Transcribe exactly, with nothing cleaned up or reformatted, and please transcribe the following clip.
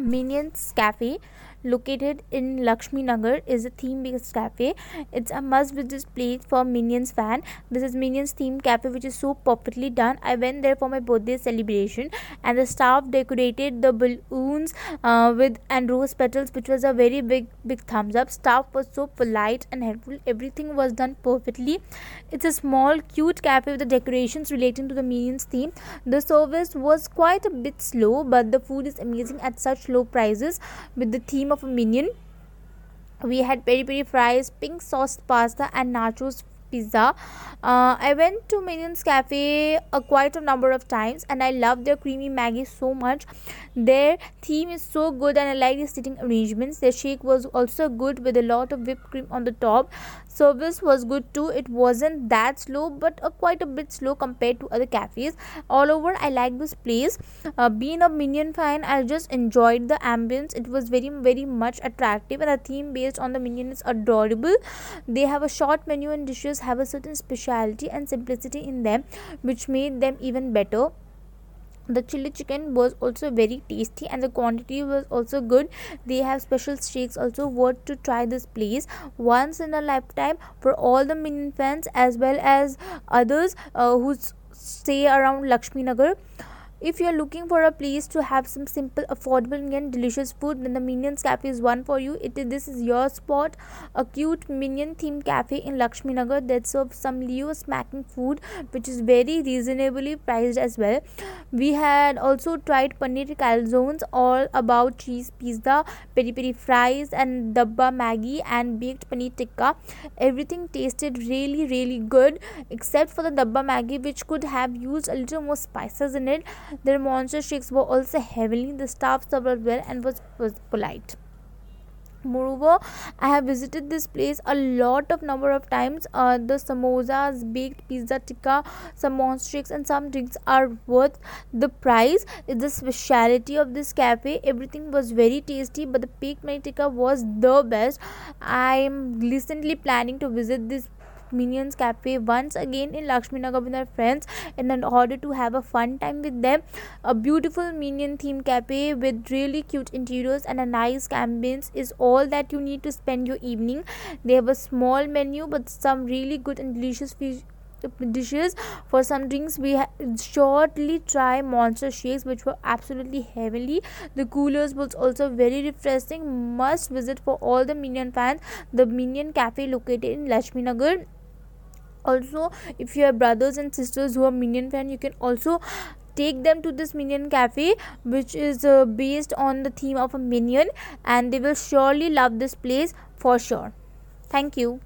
Minions Cafe, located in Lakshmi Nagar, is a theme-based cafe. It's a must-visit place for Minions fan. This is Minions themed cafe, which is so perfectly done. I went there for my birthday celebration, and the staff decorated the balloons uh, with and rose petals, which was a very big, big thumbs up. Staff was so polite and helpful. Everything was done perfectly. It's a small, cute cafe with the decorations relating to the Minions theme. The service was quite a bit slow, but the food is amazing at such low prices with the theme of a minion. We had peri peri fries, pink sauce pasta, and nachos pizza. Uh, I went to Minions Cafe a quite a number of times, and I love their creamy Maggie so much. Their theme is so good, and I like the seating arrangements. Their shake was also good with a lot of whipped cream on the top. Service was good too. It wasn't that slow, but a quite a bit slow compared to other cafes. All over, I like this place. Uh, being a Minion fan, I just enjoyed the ambience. It was very, very much attractive, and the theme based on the Minion is adorable. They have a short menu and dishes have a certain speciality and simplicity in them, which made them even better. The chili chicken was also very tasty, and the quantity was also good. They have special shakes also. Worth to try this place once in a lifetime for all the Minion fans as well as others uh, who stay around Lakshmi Nagar. If you are looking for a place to have some simple, affordable, and delicious food, then the Minions Cafe is one for you. It is, this is your spot. A cute Minion-themed cafe in Lakshmi Nagar that serves some Leo-smacking food, which is very reasonably priced as well. We had also tried paneer calzones, all about cheese pizza, peri-peri fries, and dabba Maggi, and baked paneer tikka. Everything tasted really, really good, except for the dabba Maggi, which could have used a little more spices in it. Their monster shakes were also heavenly. The staff served well and was, was polite. Moreover, I have visited this place a lot of number of times. Uh, the samosas, baked pizza tikka, some monster shakes, and some drinks are worth the price. It's the speciality of this cafe. Everything was very tasty, but the baked paneer tikka was the best. I am recently planning to visit this Minions Cafe once again in Lakshmi Nagar with our friends, and in order to have a fun time with them. A beautiful Minion themed cafe with really cute interiors and a nice ambience is all that you need to spend your evening. They have a small menu but some really good and delicious fish dishes. For some drinks, we ha- shortly try monster shakes, which were absolutely heavenly. The coolers was also very refreshing. Must visit for all the Minion fans. The Minion Cafe located in Lakshmi Nagar. Also, if you have brothers and sisters who are Minion fans, you can also take them to this Minion Cafe, which is uh, based on the theme of a minion, and they will surely love this place for sure. Thank you.